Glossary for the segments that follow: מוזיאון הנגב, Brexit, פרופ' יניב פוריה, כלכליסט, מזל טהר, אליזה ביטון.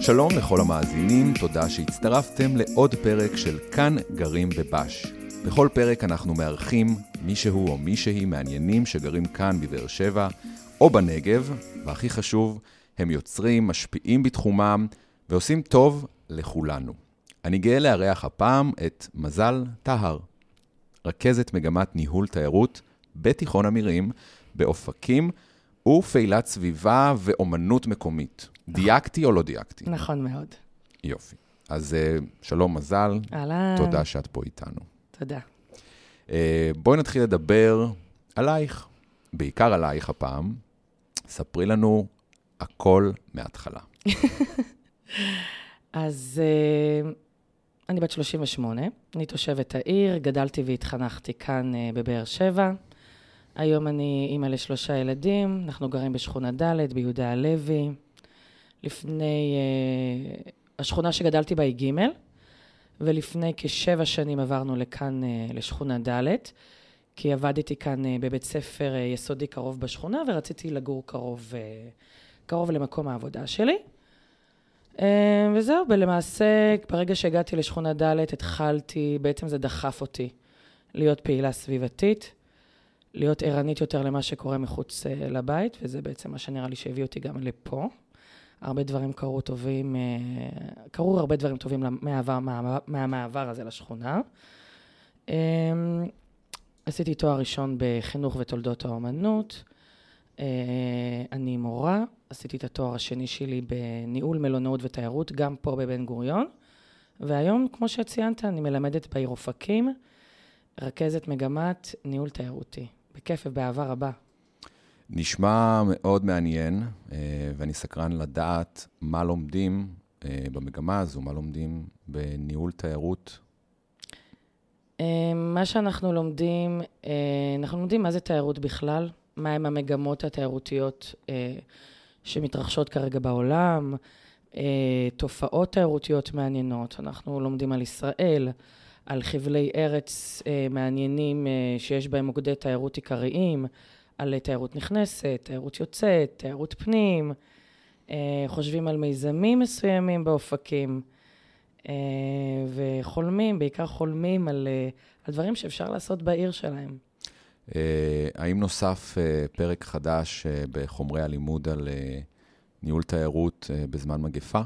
שלום לכל המאזינים, תודה שהצטרפתם לעוד פרק של כאן גרים בבש. בכל פרק אנחנו מארחים מישהו או מישהי מעניינים שגרים כאן בבאר שבע או בנגב, והכי חשוב, הם יוצרים, משפיעים בתחומם ועושים טוב לכולנו. אני גאה לארח הפעם את מזל טהר, רכזת מגמת ניהול תיירות בתיכון אמירים, באופקים, ופעילת סביבה ואומנות מקומית. נכון. דייקתי או לא דייקתי? נכון מאוד. יופי. אז שלום מזל. אהלן. תודה שאת פה איתנו. תודה. בואי נתחיל לדבר עלייך, בעיקר עלייך הפעם. ספרי לנו הכל מההתחלה. אז אני בת 38, אני תושבת העיר, גדלתי והתחנכתי כאן בבאר שבע. היום אני אימא ל3 ילדים, אנחנו גרים בשכונה ד' ביהודה הלוי. לפני, השכונה שגדלתי בה היא ג', ולפני כ7 שנים עברנו לכאן לשכונה ד', כי עבדתי כאן בבית ספר יסודי קרוב בשכונה, ורציתי לגור קרוב למקום העבודה שלי. וזהו, ולמעשה, ברגע שהגעתי לשכונה ד' התחלתי, בעצם זה דחף אותי להיות פעילה סביבתית, להיות עירנית יותר למה שקורה מחוץ לבית, וזה בעצם מה שנראה לי שהביא אותי גם לפה. הרבה דברים קרו טובים, קרו הרבה דברים טובים מהמעבר הזה לשכונה. עשיתי תואר ראשון בחינוך ותולדות האומנות. אני מורה, עשיתי את התואר השני שלי בניהול מלונאות ותיירות, גם פה בבן גוריון. והיום, כמו שציינת, אני מלמדת בעיר אופקים, רכזת מגמת ניהול תיירותי. בכיף ובאהבה רבה. נשמע מאוד מעניין, ואני סקרן לדעת מה לומדים במגמה הזו, מה לומדים בניהול תיירות. מה שאנחנו לומדים, אנחנו לומדים מה זה תיירות בכלל, מה הם המגמות התיירותיות שמתרחשות כרגע בעולם, תופעות תיירותיות מעניינות, אנחנו לומדים על ישראל, על חבלי ארץ מעניינים שיש בהם מוקדי תיירות עיקריים, על תיירות נכנסת, תיירות יוצאת, תיירות פנים, חושבים על מיזמים מסוימים באופקים, וחולמים, בעיקר חולמים על הדברים שאפשר לעשות בעיר שלהם. האם נוסף פרק חדש בחומרי הלימוד על ניהול תיירות בזמן מגפה?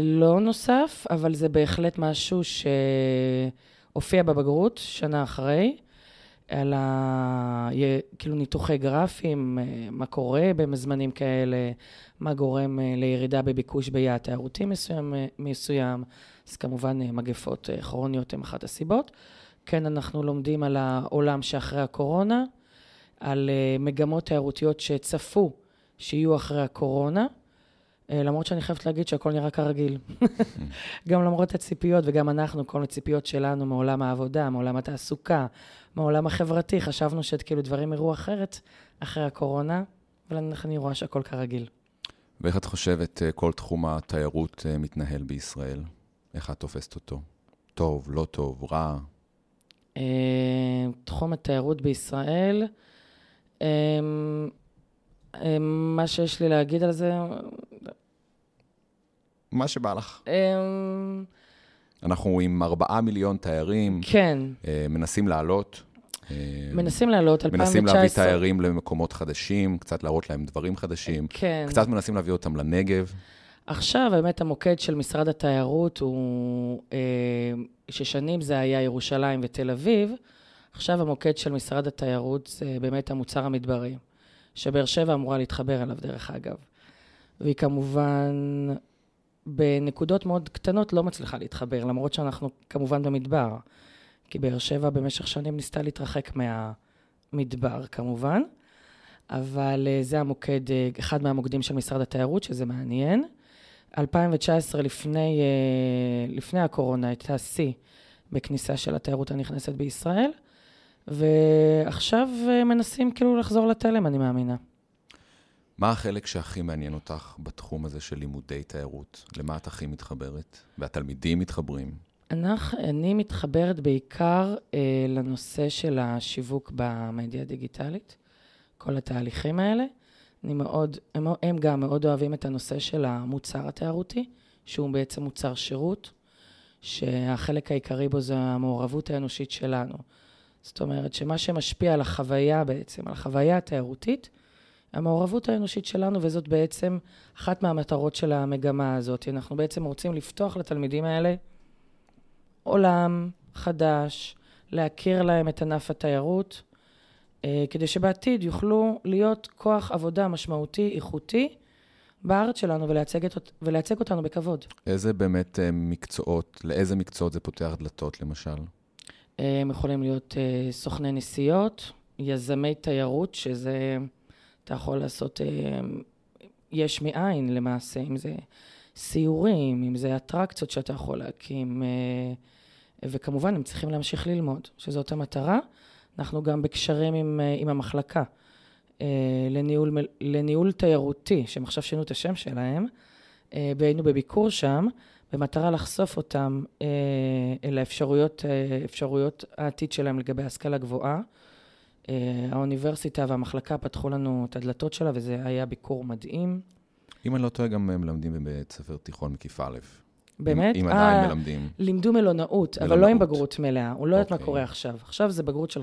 לא נוסף, אבל זה בהחלט משהו שהופיע בבגרות שנה אחרי, על כאילו ניתוחי גרפים, מה קורה בזמנים כאלה, מה גורם לירידה בביקוש ביעד תיירותי מסוים, אז כמובן מגפות כרוניות הן אחת הסיבות. כן, אנחנו לומדים על העולם שאחרי הקורונה, על מגמות תיירותיות שצפו שיהיו אחרי הקורונה, למרות שאני חייבת להגיד שהכל נראה כרגיל. גם למרות הציפיות, וגם אנחנו, כל הציפיות שלנו מעולם העבודה, מעולם התעסוקה, מעולם החברתי, חשבנו שכאילו דברים אירוע אחרת אחרי הקורונה, ואנחנו רואה שהכל כרגיל. ואיך את חושבת כל תחום התיירות מתנהל בישראל? איך את תופסת אותו? טוב, לא טוב, רע? תחום התיירות בישראל, מה שיש לי להגיד על זה... מה שבא לך. אנחנו עם 4 מיליון תיירים. כן. מנסים לעלות. מנסים לעלות, 2019. מנסים להביא תיירים למקומות חדשים, קצת להראות להם דברים חדשים. כן. קצת מנסים להביא אותם לנגב. עכשיו, באמת, המוקד של משרד התיירות הוא, ששנים זה היה ירושלים ותל אביב, עכשיו המוקד של משרד התיירות זה באמת המוצר המדברי, שבאר שבע אמורה להתחבר אליו דרך אגב. והיא כמובן... בנקודות מאוד קטנות לא מצליחה להתחבר, למרות שאנחנו כמובן במדבר, כי באר שבע במשך שנים ניסתה להתרחק מהמדבר כמובן, אבל זה המוקד, אחד מהמוקדים של משרד התיירות, שזה מעניין. 2019 לפני הקורונה הייתה שיא בכניסה של התיירות הנכנסת בישראל, ועכשיו מנסים כאילו לחזור לתלם, אני מאמינה. מה החלק שהכי מעניין אותך בתחום הזה של לימודי תיירות? למה את הכי מתחברת? והתלמידים מתחברים? אני מתחברת בעיקר לנושא של השיווק במדיה הדיגיטלית, כל התהליכים האלה. הם גם מאוד אוהבים את הנושא של המוצר התיירותי, שהוא בעצם מוצר שירות, שהחלק העיקרי בו זה המעורבות האנושית שלנו. זאת אומרת, שמה שמשפיע על החוויה בעצם, על החוויה התיירותית, המעורבות האנושית שלנו, וזאת בעצם אחת מהמטרות של המגמה הזאת. אנחנו בעצם רוצים לפתוח לתלמידים האלה עולם חדש, להכיר להם את ענף התיירות, כדי שבעתיד יוכלו להיות כוח עבודה משמעותי, איכותי, בארץ שלנו, ולייצג אותנו בכבוד. איזה באמת מקצועות, לאיזה מקצועות זה פותח דלתות, למשל? הם יכולים להיות סוכני נסיעות, יזמי תיירות, שזה, אתה יכול לעשות יש מאין למעשה, אם זה סיורים, אם זה אטרקציות שאתה יכול להקים, וכמובן הם צריכים להמשיך ללמוד, שזאת המטרה. אנחנו גם בקשרים עם המחלקה לניהול תיירותי, שהם עכשיו שינו את השם שלהם, והיינו בביקור שם, במטרה לחשוף אותם לאפשרויות העתיד שלהם לגבי השכלה גבוהה. האוניברסיטה והמחלקה פתחו לנו את הדלתות שלה, וזה היה ביקור מדהים. אם אני לא טועה, גם הם מלמדים בבית ספר תיכון מקיף א'. באמת? אם עדיין מלמדים. לימדו מלונאות, אבל לא עם בגרות מלאה. הוא לא יודעת מה קורה עכשיו. עכשיו זה בגרות של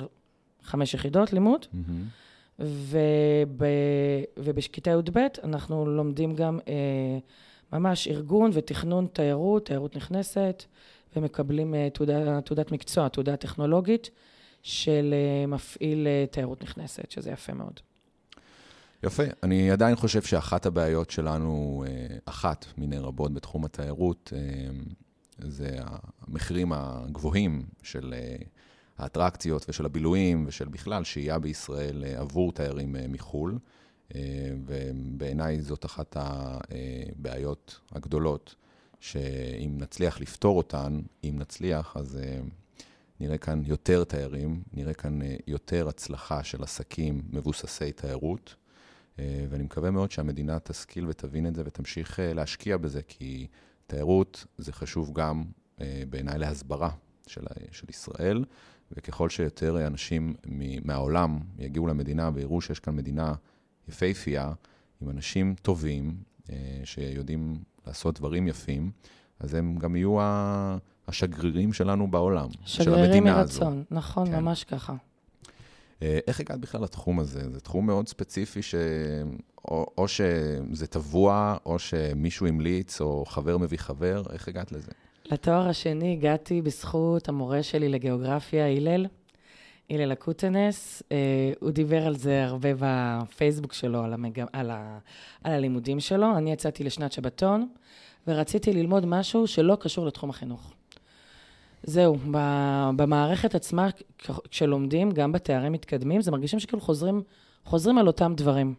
5 יחידות לימוד, ובשכיתה י"ב אנחנו לומדים גם ממש ארגון ותכנון תיירות, תיירות נכנסת, ומקבלים תעודת מקצוע, תעודה טכנולוגית של מפעיל תיירות נכנסת, שזה יפה מאוד. יפה. אני עדיין חושב שאחת הבעיות שלנו, אחת מיני רבות בתחום התיירות, זה המחירים הגבוהים של האטרקציות ושל הבילויים ושל בכלל שהייה בישראל עבור תיירים מחול, ובעיניי זאת אחת הבעיות הגדולות, שאם נצליח לפתור אותן, אם נצליח, אז נראה כאן יותר תיירים, נראה כאן יותר הצלחה של עסקים מבוססי תיירות, ואני מקווה מאוד שהמדינה תשכיל ותבין את זה ותמשיך להשקיע בזה, כי תיירות זה חשוב גם בעיניי להסברה של ישראל, וככל שיותר אנשים מהעולם יגיעו למדינה ויראו שיש כאן מדינה יפהפייה, עם אנשים טובים שיודעים לעשות דברים יפים, אז הם גם יהיו השגרירים שלנו בעולם, של המדינה הזו. שגרירים מרצון, נכון, כן. ממש ככה. איך הגעת בכלל לתחום הזה? זה תחום מאוד ספציפי או שזה טבוע, או שמישהו המליץ, או חבר מביא חבר, איך הגעת לזה? לתואר השני הגעתי בזכות המורה שלי לגיאוגרפיה, הלל הקוטנס. הוא דיבר על זה הרבה בפייסבוק שלו, על הלימודים שלו. אני יצאתי לשנת שבתון, ורציתי ללמוד משהו שלא קשור לתחום החינוך. זהו, במערכת עצמה, כשלומדים, גם בתארים מתקדמים, זה מרגישים שכאילו חוזרים על אותם דברים.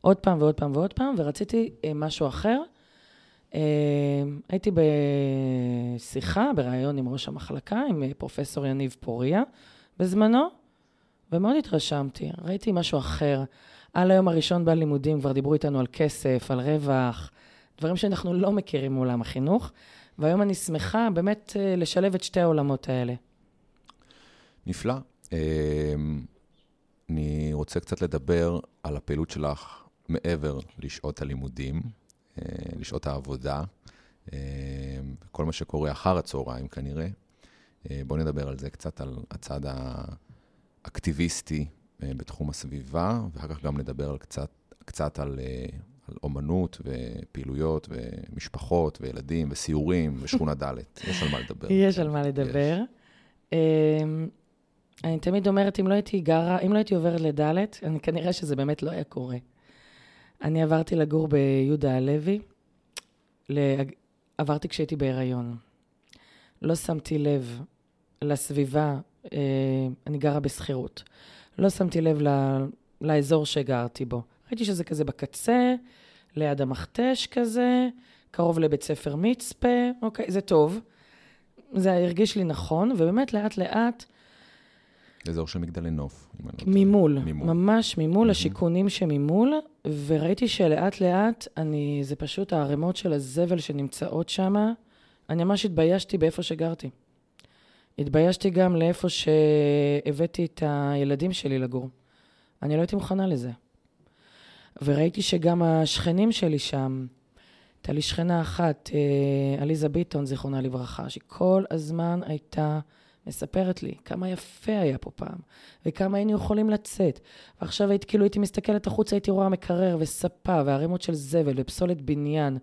עוד פעם ועוד פעם ועוד פעם, ורציתי משהו אחר. הייתי בשיחה, בראיון עם ראש המחלקה, עם פרופ' יניב פוריה, בזמנו, ומאוד התרשמתי. ראיתי משהו אחר. על היום הראשון בלימודים, כבר דיברו איתנו על כסף, על רווח, דברים שאנחנו לא מכירים מעולם החינוך, והיום אני שמחה באמת לשלב את שתי העולמות האלה. נפלא. אני רוצה קצת לדבר על הפעילות שלך מעבר לשעות הלימודים, לשעות העבודה, כל מה שקורה אחר הצהריים כנראה. בואו נדבר על זה קצת, על הצד האקטיביסטי בתחום הסביבה, ואחר כך גם נדבר קצת על אומנות ופעילויות ומשפחות וילדים וסיורים ושכונה ד'. יש על מה לדבר. יש על מה לדבר. אני תמיד אומרת, אם לא הייתי עוברת לד', אני כנראה שזה באמת לא היה קורה. אני עברתי לגור ביהודה הלוי, עברתי כשהייתי בהיריון. לא שמתי לב לסביבה, אני גרה בסחירות. לא שמתי לב לאזור שגרתי בו. ראיתי שזה כזה בקצה, ליד המחתש כזה, קרוב לבית ספר מצפה, אוקיי, זה טוב. זה הרגיש לי נכון, ובאמת לאט לאט... אזור של מגדלי נוף. ממול. ממש ממול, השיקונים שממול, וראיתי שלאט לאט, זה פשוט הערימות של הזבל שנמצאות שם, אני ממש התביישתי באיפה שגרתי. התביישתי גם לאיפה שהבאתי את הילדים שלי לגור. אני לא הייתי מוכנה לזה. וראיתי שגם השכנים שלי שם, הייתה לי שכנה אחת, אליזה ביטון, זיכרונה לברכה, שכל הזמן הייתה מספרת לי כמה יפה היה פה פעם, וכמה היינו יכולים לצאת. ועכשיו כאילו הייתי מסתכלת החוצה, הייתי רואה מקרר וספה, והרימות של זבל ופסולת בניין.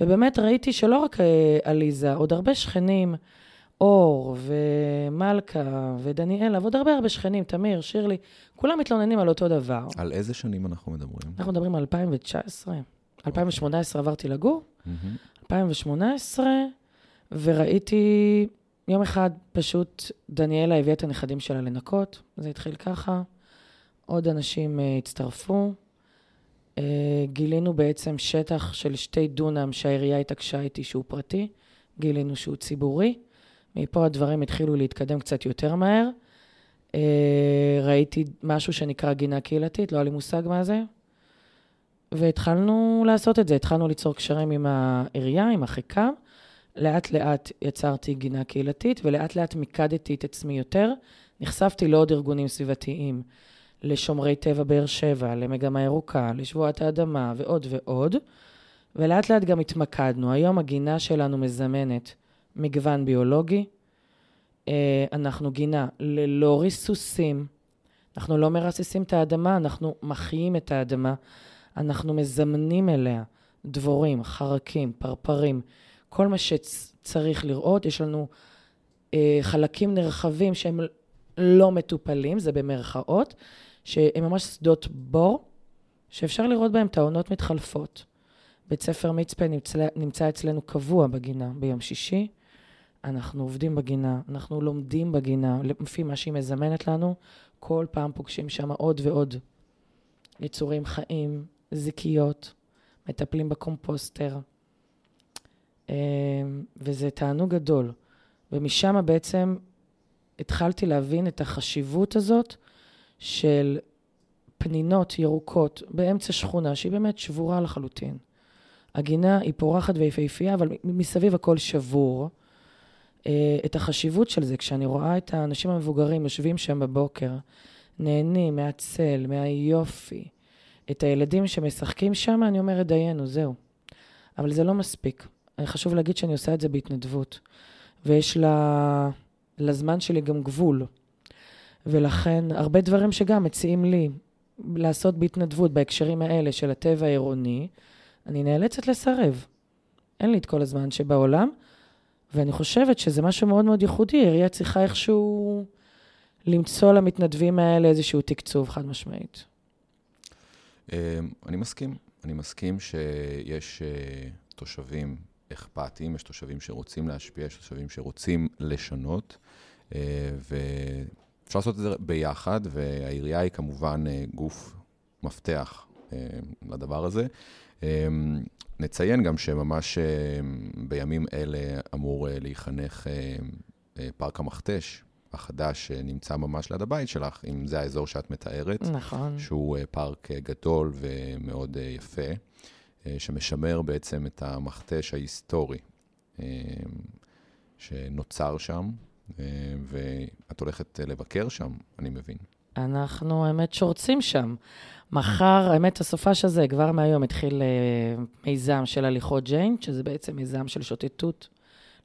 ובאמת ראיתי שלא רק אליזה, עוד הרבה שכנים, אור ומלכה ודניאלה, ועוד הרבה הרבה שכנים, תמיר, שירלי, כולם מתלוננים על אותו דבר. על איזה שנים אנחנו מדברים? אנחנו מדברים על 2019. 2018 עברתי לגור, 2018, וראיתי יום אחד פשוט דניאלה הביאה את הנכדים שלה לנקות, זה התחיל ככה, עוד אנשים הצטרפו, גילינו בעצם שטח של 2 דונם שהעירייה התעקשה איתי שהוא פרטי, גילינו שהוא ציבורי, מפה הדברים התחילו להתקדם קצת יותר מהר, ראיתי משהו שנקרא גינה קהילתית, לא היה לי מושג מה זה, והתחלנו לעשות את זה, התחלנו ליצור קשרים עם העירייה, עם החיקה, לאט לאט יצרתי גינה קהילתית, ולאט לאט מיקדתי את עצמי יותר, נחשפתי לעוד ארגונים סביבתיים, לשומרי טבע באר שבע, למגמה ירוקה, לשבועת האדמה, ועוד ועוד, ולאט לאט גם התמקדנו, היום הגינה שלנו מזמנת מגוון ביולוגי, אנחנו גינה ללא ריסוסים, אנחנו לא מרססים את האדמה, אנחנו מחיים את האדמה, אנחנו מזמנים אליה דבורים, חרקים, פרפרים, כל מה שצריך לראות, יש לנו חלקים נרחבים שהם לא מטופלים, זה במרכאות, שהם ממש שדות בור, שאפשר לראות בהם טעונות מתחלפות. בית ספר מצפה נמצא אצלנו קבוע בגינה ביום שישי, אנחנו עובדים בגינה, אנחנו לומדים בגינה, לפי מה שהיא מזמנת לנו, כל פעם פוגשים שם עוד ועוד יצורים חיים, זיקיות, מטפלים בקומפוסטר, וזה תענוג גדול. ומשם בעצם התחלתי להבין את החשיבות הזאת של פנינות ירוקות באמצע שכונה, שהיא באמת שבורה לחלוטין. הגינה היא פורחת ויפהפייה, אבל מסביב הכל שבור. את החשיבות של זה, כשאני רואה את האנשים המבוגרים יושבים שם בבוקר, נהנים מהצל, מהיופי, את הילדים שמשחקים שם, אני אומרת דיינו, זהו. אבל זה לא מספיק. חשוב להגיד שאני עושה את זה בהתנדבות, ויש לזמן שלי גם גבול, ולכן הרבה דברים שגם מציעים לי לעשות בהתנדבות בהקשרים האלה של הטבע העירוני, אני נאלצת לסרב. אין לי את כל הזמן שבעולם, ואני חושבת שזה משהו מאוד מאוד ייחודי, העירייה צריכה איכשהו למצוא למתנדבים האלה איזשהו תקצוב חד משמעית. אני מסכים. אני מסכים שיש תושבים אכפתיים, יש תושבים שרוצים להשפיע, יש תושבים שרוצים לשנות, ואפשר לעשות את זה ביחד, והעירייה היא כמובן גוף מפתח לדבר הזה. נציין גם שממש בימים אלה אמור להיחנך פארק המכתש, החדש נמצא ממש ליד הבית שלך, אם זה האזור שאת מתארת. נכון. שהוא פארק גדול ומאוד יפה, שמשמר בעצם את המכתש ההיסטורי שנוצר שם, ואת הולכת לבקר שם, אני מבין. אנחנו, האמת, שורצים שם. מחר, האמת, הסופש הזה, כבר מהיום התחיל מיזם של הליכות ג'יין, שזה בעצם מיזם של שוטטות,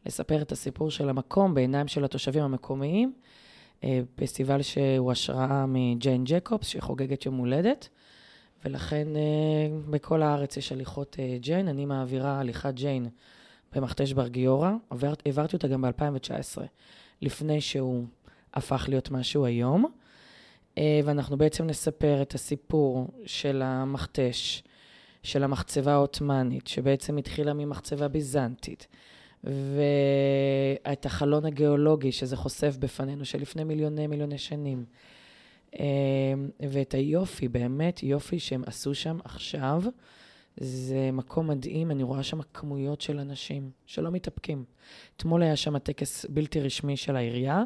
לספר את הסיפור של המקום בעיניים של התושבים המקומיים, פסטיבל שהוא השראה מג'יין ג'קובס, שחוגגת יום הולדת, ולכן בכל הארץ יש הליכות ג'יין, אני מעבירה הליכת ג'יין במכתש בר גיורא, העברתי אותה גם ב-2019, לפני שהוא הפך להיות משהו היום, ואנחנו בעצם נספר את הסיפור של המכתש, של המחצבה העותמנית, שבעצם התחילה ממחצבה ביזנטית, ואת החלון הגיאולוגי שזה חושף בפנינו שלפני מיליוני שנים, ואת היופי, באמת יופי שהם עשו שם עכשיו, זה מקום מדהים, אני רואה שם כמויות של אנשים שלא מתאפקים. אתמול היה שם הטקס בלתי רשמי של העירייה,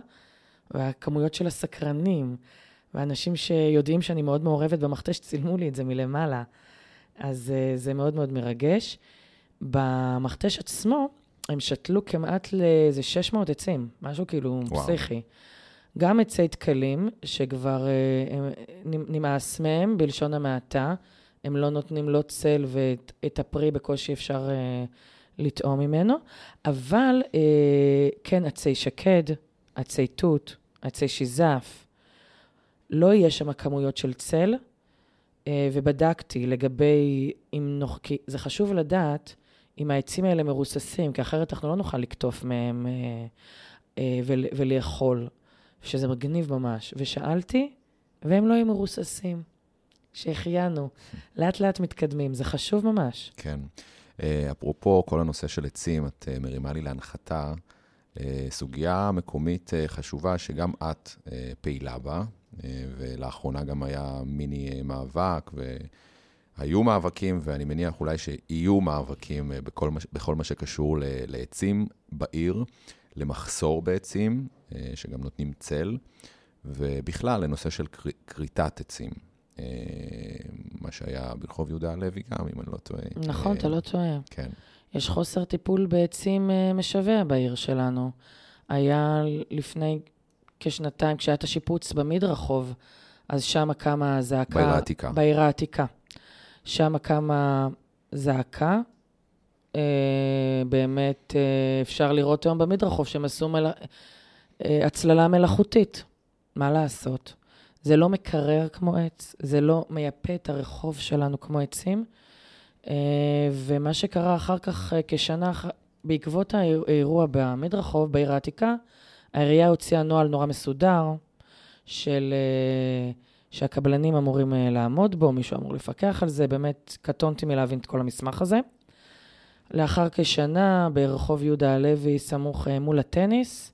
והכמויות של הסקרנים, ואנשים שיודעים שאני מאוד מעורבת במכתש, צילמו לי את זה מלמעלה, אז זה מאוד מאוד מרגש. במכתש עצמו, הם שתלו כמעט לאיזה 600 עצים, משהו כאילו פסיכי. גם עצי תקלים, שכבר נמאס מהם בלשון המעטה, הם לא נותנים לו צל ואת הפרי בקושי אפשר לטעום ממנו, אבל כן, עצי שקד, עצי תות, עצי שיזף, לא יהיה שם כמויות של צל, ובדקתי לגבי, כי זה חשוב לדעת, אם העצים האלה מרוססים, כי אחרת אנחנו לא נוכל לקטוף מהם ולאכול, שזה מגניב ממש. ושאלתי, והם לא יהיו מרוססים, שהחיינו, לאט לאט מתקדמים, זה חשוב ממש. כן, אפרופו כל הנושא של עצים, את מרימה לי להנחתה, סוגיה מקומית חשובה שגם את פעילה בה, ולאחרונה גם היה מיני מאבק, והיו מאבקים, ואני מניח אולי שיהיו מאבקים בכל מה שקשור לעצים בעיר, למחסור בעצים, שגם נותנים צל, ובכלל לנושא של קריטת עצים. מה שהיה ברחוב יהודה הלוי גם, אם אני לא טועה. נכון, אתה לא טועה. כן. יש חוסר טיפול בעצים משווה בעיר שלנו. היה לפני כשנתיים, כשהיה את השיפוץ במדרחוב, אז שם קמה זעקה... בעיר העתיקה. בעיר העתיקה. שם קמה זעקה. באמת אפשר לראות היום במדרחוב שהם עשו הצללה מלאכותית. מה לעשות? זה לא מקרר כמו עץ, זה לא מייפה את הרחוב שלנו כמו עצים. ומה שקרה אחר כך כשנה, בעקבות האירוע במדרחוב, בעיר העתיקה, העירייה הוציאה נוהל נורא מסודר, שהקבלנים אמורים לעמוד בו, מישהו אמור לפקח על זה, באמת קטונתי מלהבין את כל המסמך הזה. לאחר כשנה, ברחוב יהודה הלוי, סמוך מול הטניס,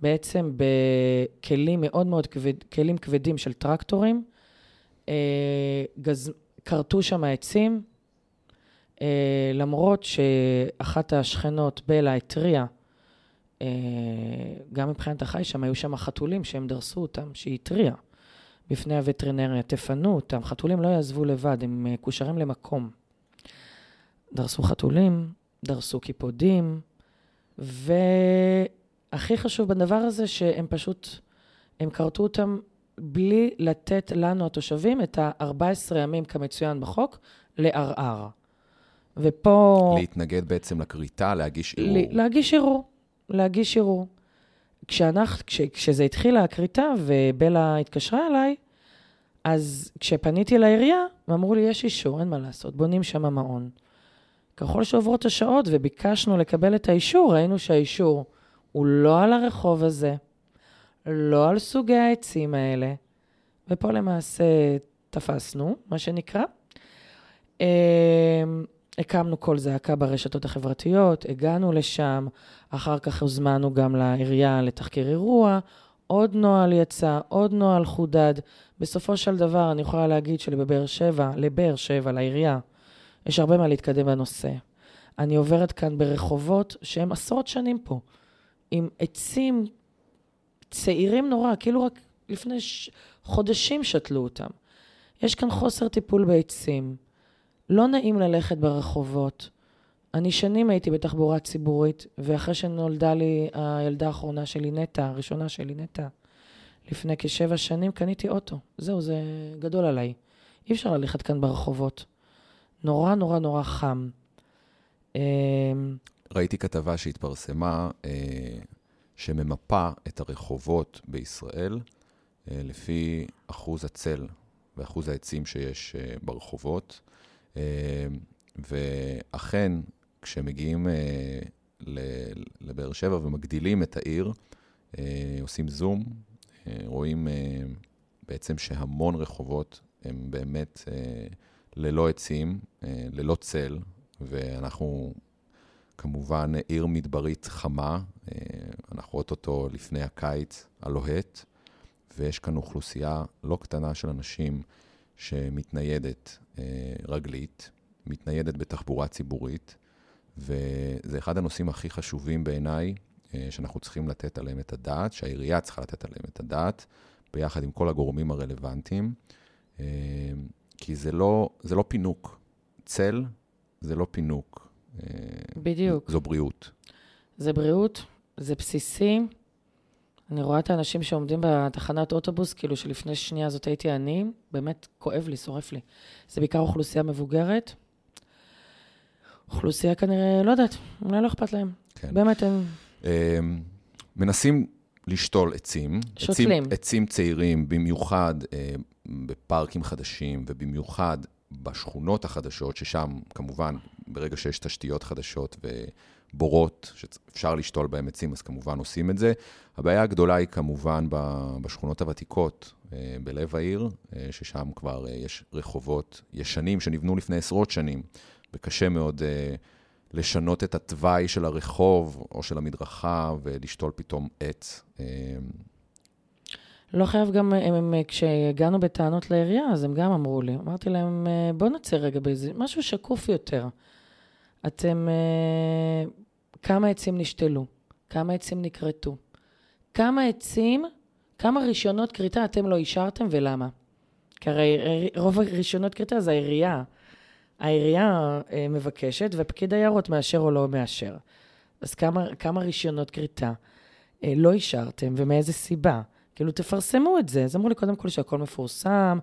בעצם בכלים מאוד מאוד כלים כבדים של טרקטורים, קרטו שם העצים, למרות שאחת השכנות בלה התריעה, גם מבחינת החי שם, היו שם חתולים שהם דרסו אותם, שהיא התריעה בפני הווטרינריה, תפנו אותם, חתולים לא יעזבו לבד, הם קושרים למקום. דרסו חתולים, דרסו קיפודים, והכי חשוב בדבר הזה שהם פשוט, הם קרטו אותם בלי לתת לנו התושבים את ה-14 ימים כמצוין בחוק לערער. ופה... להתנגד בעצם לקריטה, להגיש עירור. להגיש עירור, להגיש עירור. כשזה התחילה הקריטה ובלה התקשרה אליי, אז כשפניתי לעירייה, הם אמרו לי, יש אישור, אין מה לעשות, בונים שם המעון. ככל שעוברות השעות וביקשנו לקבל את האישור, ראינו שהאישור הוא לא על הרחוב הזה, לא על סוגי העצים האלה, ופה למעשה תפסנו, מה שנקרא. הקמנו כל זעקה ברשתות החברתיות, הגענו לשם, אחר כך הוזמנו גם לעירייה לתחקיר אירוע, עוד נוהל יצא, עוד נוהל חודד. בסופו של דבר אני יכולה להגיד שלבאר שבע, לעירייה, יש הרבה מה להתקדם בנושא. אני עוברת כאן ברחובות שהם עשרות שנים פה, עם עצים צעירים נורא, כאילו רק לפני חודשים שתלו אותם. יש כאן חוסר טיפול בעצים. לא נעים ללכת ברחובות. אני שנים הייתי בתחבורה ציבורית, ואחרי שנולדה לי הילדה האחרונה שלי נטה, הראשונה שלי נטה, לפני כ7 שנים קניתי אוטו. זהו, זה גדול עליי. אי אפשר ללכת כאן ברחובות. נורא נורא נורא חם. ראיתי כתבה שהתפרסמה שממפה את הרחובות בישראל לפי אחוז הצל ואחוז העצים שיש ברחובות. ואכן, כשמגיעים לבאר שבע ומגדילים את העיר, עושים זום, רואים בעצם שהמון רחובות הם באמת ללא עצים, ללא צל, ואנחנו כמובן עיר מדברית חמה, אנחנו רואות אותו לפני הקיץ הלוהט, ויש כאן אוכלוסייה לא קטנה של אנשים שמתניידת רגלית, מתניידת בתחבורה ציבורית, וזה אחד הנושאים הכי חשובים בעיניי, שאנחנו צריכים לתת עליהם את הדעת, שהעירייה צריכה לתת עליהם את הדעת, ביחד עם כל הגורמים הרלוונטיים, כי זה לא פינוק. צל זה לא פינוק. בדיוק. זו בריאות. זה בריאות, זה בסיסי. אני רואה את האנשים שעומדים בתחנת אוטובוס, כאילו שלפני שנייה זאת הייתי אני, באמת כואב לי, שורף לי. זה בעיקר אוכלוסייה מבוגרת, אוכלוסייה כנראה, לא יודעת, אולי לא אכפת להם. כן. באמת הם... מנסים לשתול עצים. שותלים. עצים צעירים, במיוחד בפארקים חדשים, ובמיוחד בשכונות החדשות, ששם כמובן, ברגע שיש תשתיות חדשות ובורות שאפשר לשתול בהם עצים, אז כמובן עושים את זה. הבעיה הגדולה היא כמובן בשכונות הוותיקות, בלב העיר, ששם כבר יש רחובות ישנים שנבנו לפני עשרות שנים, וקשה מאוד לשנות את התוואי של הרחוב או של המדרכה ולשתול פתאום עץ. לא חייב גם, כשהגענו בטענות לעירייה, אז הם גם אמרו לי, אמרתי להם, בוא נצא רגע באיזה, משהו שקוף יותר. אתם, כמה עצים נשתלו? כמה עצים נקרטו? כמה רישיונות קריטה אתם לא אישרתם ולמה? כי הרי רוב הרישיונות קריטה זה העירייה. העירייה מבקשת, ופקיד היערות מאשר או לא מאשר. אז כמה רישיונות קריטה לא אישרתם, ומאיזה סיבה? כאילו, תפרסמו את זה. אז אמרו לי קודם כל שהכל מפורסם,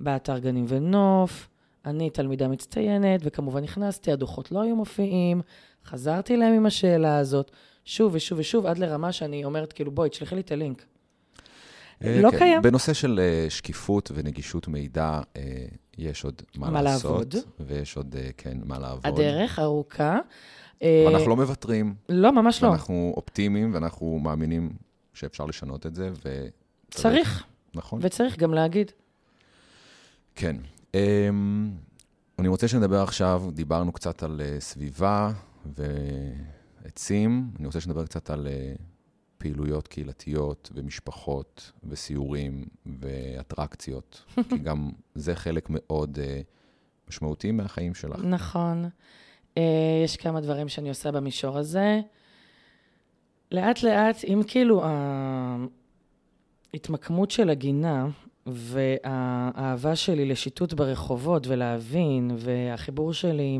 באתר גנים ונוף, אני תלמידה מצטיינת, וכמובן נכנסתי, הדוחות לא היו מופיעים, חזרתי להם עם השאלה הזאת, שוב ושוב ושוב, עד לרמה שאני אומרת, כאילו, בואי, תשלחי לי את הלינק. לא קיים. בנושא של שקיפות ונגישות מידע, יש עוד מה לעשות. ויש עוד, כן, מה לעבוד. הדרך ארוכה. אנחנו לא מוותרים. לא, ממש לא. אנחנו אופטימיים, ואנחנו מאמינים שאפשר לשנות את זה, וצריך. נכון. וצריך גם להגיד. כן. אני רוצה שנדבר עכשיו, דיברנו קצת על סביבה ועצים, אני רוצה שנדבר קצת על פעילויות קהילתיות ומשפחות וסיורים ואטרקציות, כי גם זה חלק מאוד משמעותי מהחיים שלך. נכון. יש כמה דברים שאני עושה במישור הזה. לאט לאט, אם כאילו ההתמקמות של הגינה והאהבה שלי לשיטוט ברחובות ולהבין, והחיבור שלי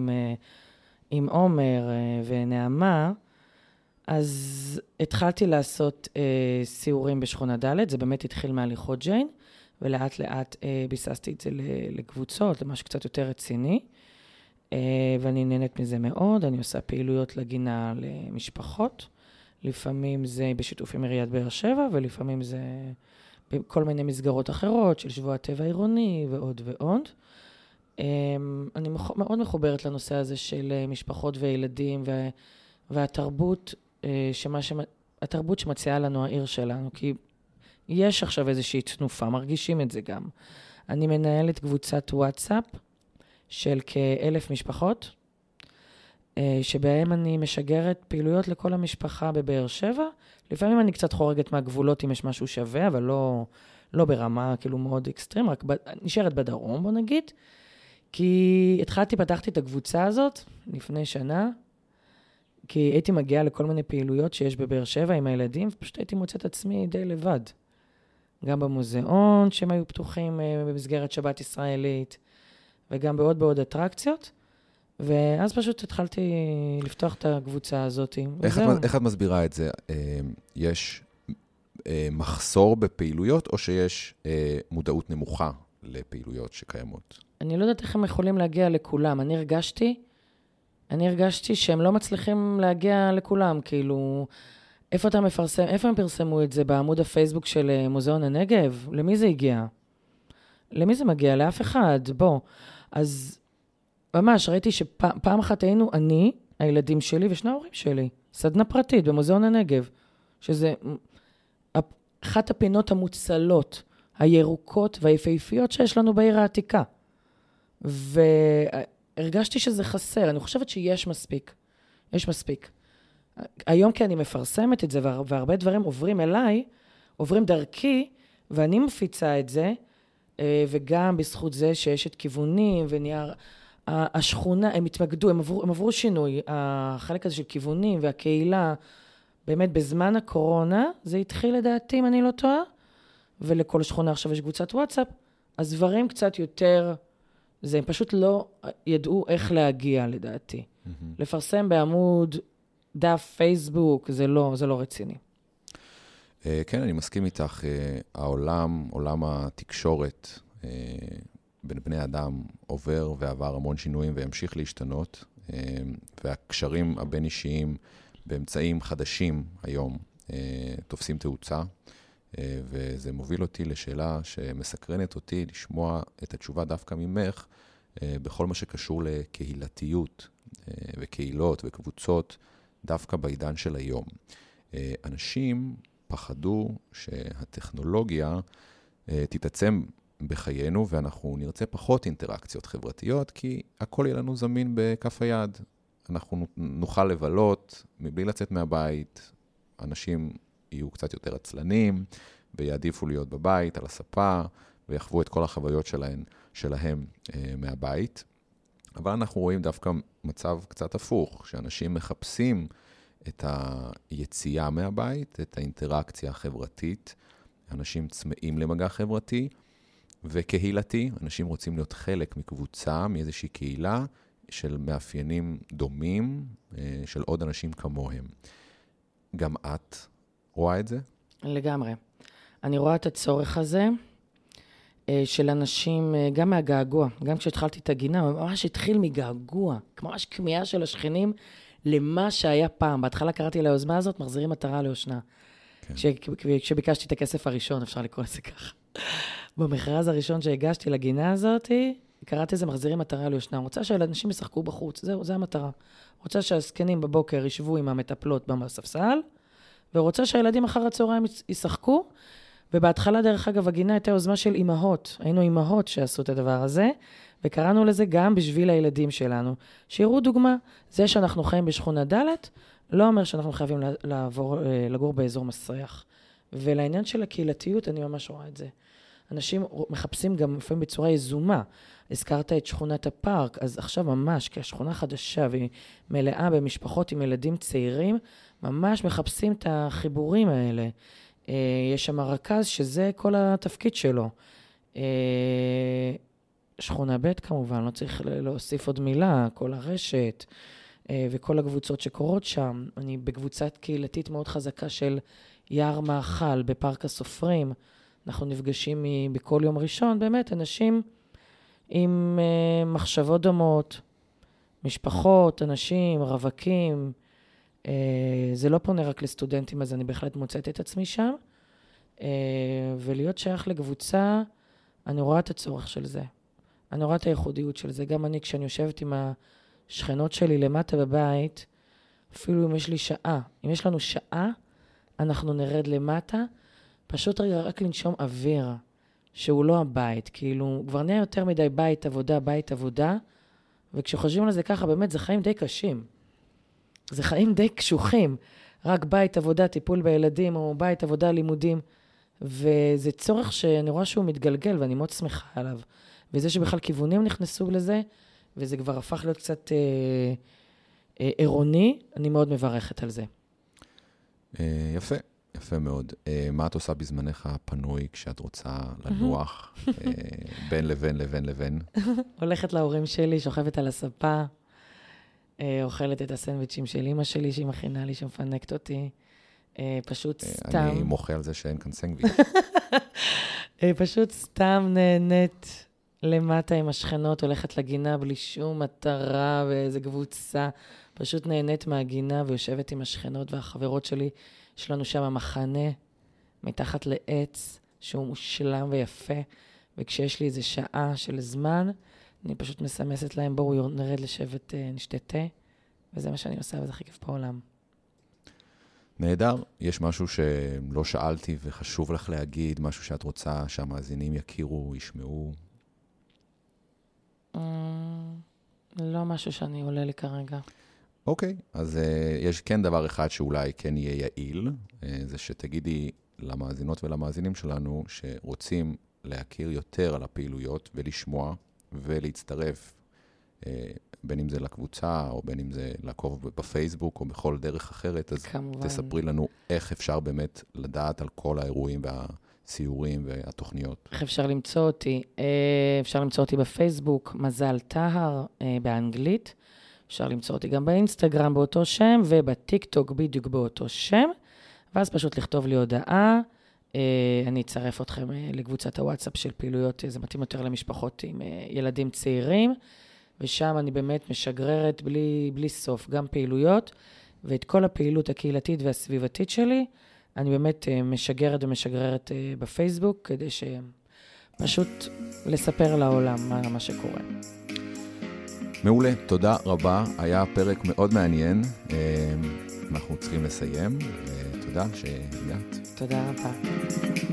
עם עומר ונעמה, אז התחלתי לעשות סיורים בשכונה ד', זה באמת התחיל מהליכות ג'יין, ולאט לאט ביססתי את זה לקבוצות, למשהו קצת יותר רציני, ואני נהנית מזה מאוד, אני עושה פעילויות לגינה למשפחות, לפעמים זה בשיתוף עם עיריית באר שבע, ולפעמים זה בכל מיני מסגרות אחרות, של שבוע הטבע העירוני ועוד ועוד. אני מאוד מחוברת לנושא הזה של משפחות וילדים, והתרבות שמציעה לנו העיר שלנו, כי יש עכשיו איזושהי תנופה, מרגישים את זה גם. אני מנהלת קבוצת וואטסאפ של כ1,000 משפחות, שבהם אני משגרת פעילויות לכל המשפחה בבאר שבע. לפעמים אני קצת חורגת מהגבולות אם יש משהו שווה, אבל לא ברמה כאילו מאוד אקסטרים, רק נשארת בדרום בוא נגיד, כי פתחתי את הקבוצה הזאת לפני שנה, כי הייתי מגיעה לכל מיני פעילויות שיש בבאר שבע עם הילדים, ופשוט הייתי מוצאת עצמי די לבד. גם במוזיאון שהם היו פתוחים במסגרת שבת ישראלית, וגם בעוד אטרקציות, ואז פשוט התחלתי לפתוח את הקבוצה הזאת. איך את מסבירה את זה? יש מחסור בפעילויות, או שיש מודעות נמוכה לפעילויות שקיימות? אני לא יודעת איך הם יכולים להגיע לכולם. אני הרגשתי שהם לא מצליחים להגיע לכולם, כאילו, איפה הם פרסמו את זה? בעמוד הפייסבוק של מוזיאון הנגב? למי זה הגיע? למי זה מגיע? לאף אחד, בוא. אז ממש, ראיתי שפעם אחת היינו אני, הילדים שלי ושני ההורים שלי, סדנה פרטית במוזיאון הנגב, שזה אחת הפינות המוצלות, הירוקות והיפהפיות שיש לנו בעיר העתיקה. הרגשתי שזה חסר, אני חושבת שיש מספיק, היום כי אני מפרסמת את זה, והרבה דברים עוברים אליי, עוברים דרכי, ואני מפיצה את זה, וגם בזכות זה שיש את כיוונים, ונייר, השכונה, הם התמקדו, הם עברו שינוי, החלק הזה של כיוונים והקהילה, באמת בזמן הקורונה, זה התחיל לדעתי אם אני לא טועה, ולכל שכונה עכשיו יש קבוצת וואטסאפ, אז דברים קצת יותר... זה הם פשוט לא ידעו איך להגיע, לדעתי. לפרסם בעמוד דף פייסבוק, זה לא רציני. כן, אני מסכים איתך, העולם, עולם התקשורת בין בני אדם עובר ועבר המון שינויים והמשיך להשתנות, והקשרים הבין אישיים באמצעים חדשים היום תופסים תאוצה, וזה מוביל אותי לשאלה שמסקרנת אותי לשמוע את התשובה דווקא ממך, בכל מה שקשור לקהילתיות וקהילות וקבוצות, דווקא בעידן של היום. אנשים פחדו שהטכנולוגיה תתעצם בחיינו, ואנחנו נרצה פחות אינטראקציות חברתיות, כי הכל יהיה לנו זמין בכף היד. אנחנו נוכל לבלות מבלי לצאת מהבית, אנשים יהיו קצת יותר עצלנים, ויעדיפו להיות בבית, על הספה, ויחוו את כל החוויות שלהם מהבית. אבל אנחנו רואים דווקא מצב קצת הפוך, שאנשים מחפשים את היציאה מהבית, את האינטראקציה החברתית, אנשים צמאים למגע חברתי וקהילתי, אנשים רוצים להיות חלק מקבוצה, מאיזושהי קהילה של מאפיינים דומים, של עוד אנשים כמוהם. גם את רואה את זה? לגמרי. אני רואה את הצורך הזה של אנשים, גם מהגעגוע, גם כשהתחלתי את הגינה, ממש התחיל מגעגוע, ממש כמיהה של השכנים, למה שהיה פעם. בהתחלה קראתי ליוזמה הזאת, מחזירים מטרה ליושנה. כן. כשביקשתי את הכסף הראשון, אפשר לקרוא לזה ככה. במכרז הראשון שהגשתי לגינה הזאת, קראתי זה מחזירים מטרה ליושנה. רוצה שאנשים ישחקו בחוץ, זו המטרה. רוצה שהזקנים בבוקר ישבו עם המטפלות במספסל, ורוצה שהילדים אחר הצהריים ישחקו, ובהתחלה, דרך אגב, הגינה הייתה יוזמה של אימהות. היינו אימהות שעשו את הדבר הזה, וקראנו לזה גם בשביל הילדים שלנו. שיראו דוגמה, זה שאנחנו חיים בשכונה דלת, לא אומר שאנחנו חייבים לגור באזור מסריח. ולעניין של הקהילתיות, אני ממש רואה את זה. אנשים מחפשים גם לפעמים בצורה יזומה. הזכרת את שכונת הפארק, אז עכשיו ממש, כי השכונה חדשה והיא מלאה במשפחות עם ילדים צעירים, ממש מחפשים את החיבורים האלה. יש שם הרכז שזה כל התפקיד שלו. שכונה ב' כמובן, לא צריך להוסיף עוד מילה, כל הרשת וכל הקבוצות שקורות שם. אני בקבוצת קהילתית מאוד חזקה של יער מאכל בפארק הסופרים. אנחנו נפגשים בכל יום ראשון, באמת, אנשים עם מחשבות דומות, משפחות, אנשים, רווקים. זה לא פונה רק לסטודנטים, אז אני בהחלט מוצאת את עצמי שם. ולהיות שייך לקבוצה, אני רואה את הצורך של זה. אני רואה את הייחודיות של זה. גם אני, כשאני יושבת עם השכנות שלי למטה בבית, אפילו אם יש לי שעה, אם יש לנו שעה, אנחנו נרד למטה, פשוט רגע רק לנשום אוויר, שהוא לא הבית. כאילו, כבר נהיה יותר מדי בית עבודה, בית עבודה, וכשחושבים על זה ככה, באמת, זה חיים די קשים. זה חיים די קשוחים, רק בית עבודה, טיפול בילדים, או בית עבודה, לימודים, וזה צורך שאני רואה שהוא מתגלגל, ואני מאוד שמחה עליו. וזה שבכלל כיוונים נכנסו לזה, וזה כבר הפך להיות קצת עירוני, אני מאוד מברכת על זה. יפה, יפה מאוד. מה את עושה בזמנך הפנוי, כשאת רוצה לנוח, בין לבין לבין לבין? הולכת להורים שלי, שוכבת על הספה, אוכלת את הסנדוויצ'ים של אמא שלי, שהיא מכינה לי, שמפנקת אותי. פשוט סתם. אני מוחה על זה שאין כאן סנדוויץ'. פשוט סתם נהנית למטה עם השכנות, הולכת לגינה בלי שום מטרה ואיזו קבוצה. פשוט נהנית מהגינה ויושבת עם השכנות והחברות שלי. יש לנו שם המחנה, מתחת לעץ, שהוא מושלם ויפה. וכשיש לי איזו שעה של זמן, אני פשוט מסמסת להם, בואו נרד לשבת, נשתה תה, וזה מה שאני עושה, וזה הכי כיף בעולם. נהדר, יש משהו שלא שאלתי וחשוב לך להגיד, משהו שאת רוצה שהמאזינים יכירו, ישמעו? לא משהו שאני עולה לי כרגע. אוקיי, אז יש כן דבר אחד שאולי כן יהיה יעיל, זה שתגידי למאזינות ולמאזינים שלנו, שרוצים להכיר יותר על הפעילויות ולשמוע, ולהצטרף, בין אם זה לקבוצה, או בין אם זה לעקוב בפייסבוק, או בכל דרך אחרת, אז כמובן. תספרי לנו איך אפשר באמת לדעת על כל האירועים והסיורים והתוכניות. איך אפשר למצוא אותי? אפשר למצוא אותי בפייסבוק, מזל טהר, באנגלית. אפשר למצוא אותי גם באינסטגרם באותו שם, ובטיק טוק בדיוק באותו שם. ואז פשוט לכתוב לי הודעה, אני אצרף אתכם לקבוצת הוואטסאפ של פעילויות, זה מתאים יותר למשפחות עם ילדים צעירים, ושם אני באמת משגררת בלי סוף, גם פעילויות, ואת כל הפעילות הקהילתית והסביבתית שלי, אני באמת משגרת ומשגררת בפייסבוק, כדי שפשוט לספר לעולם מה שקורה. מעולה, תודה רבה, היה פרק מאוד מעניין, אנחנו צריכים לסיים, תודה שהגעת. תודה רבה.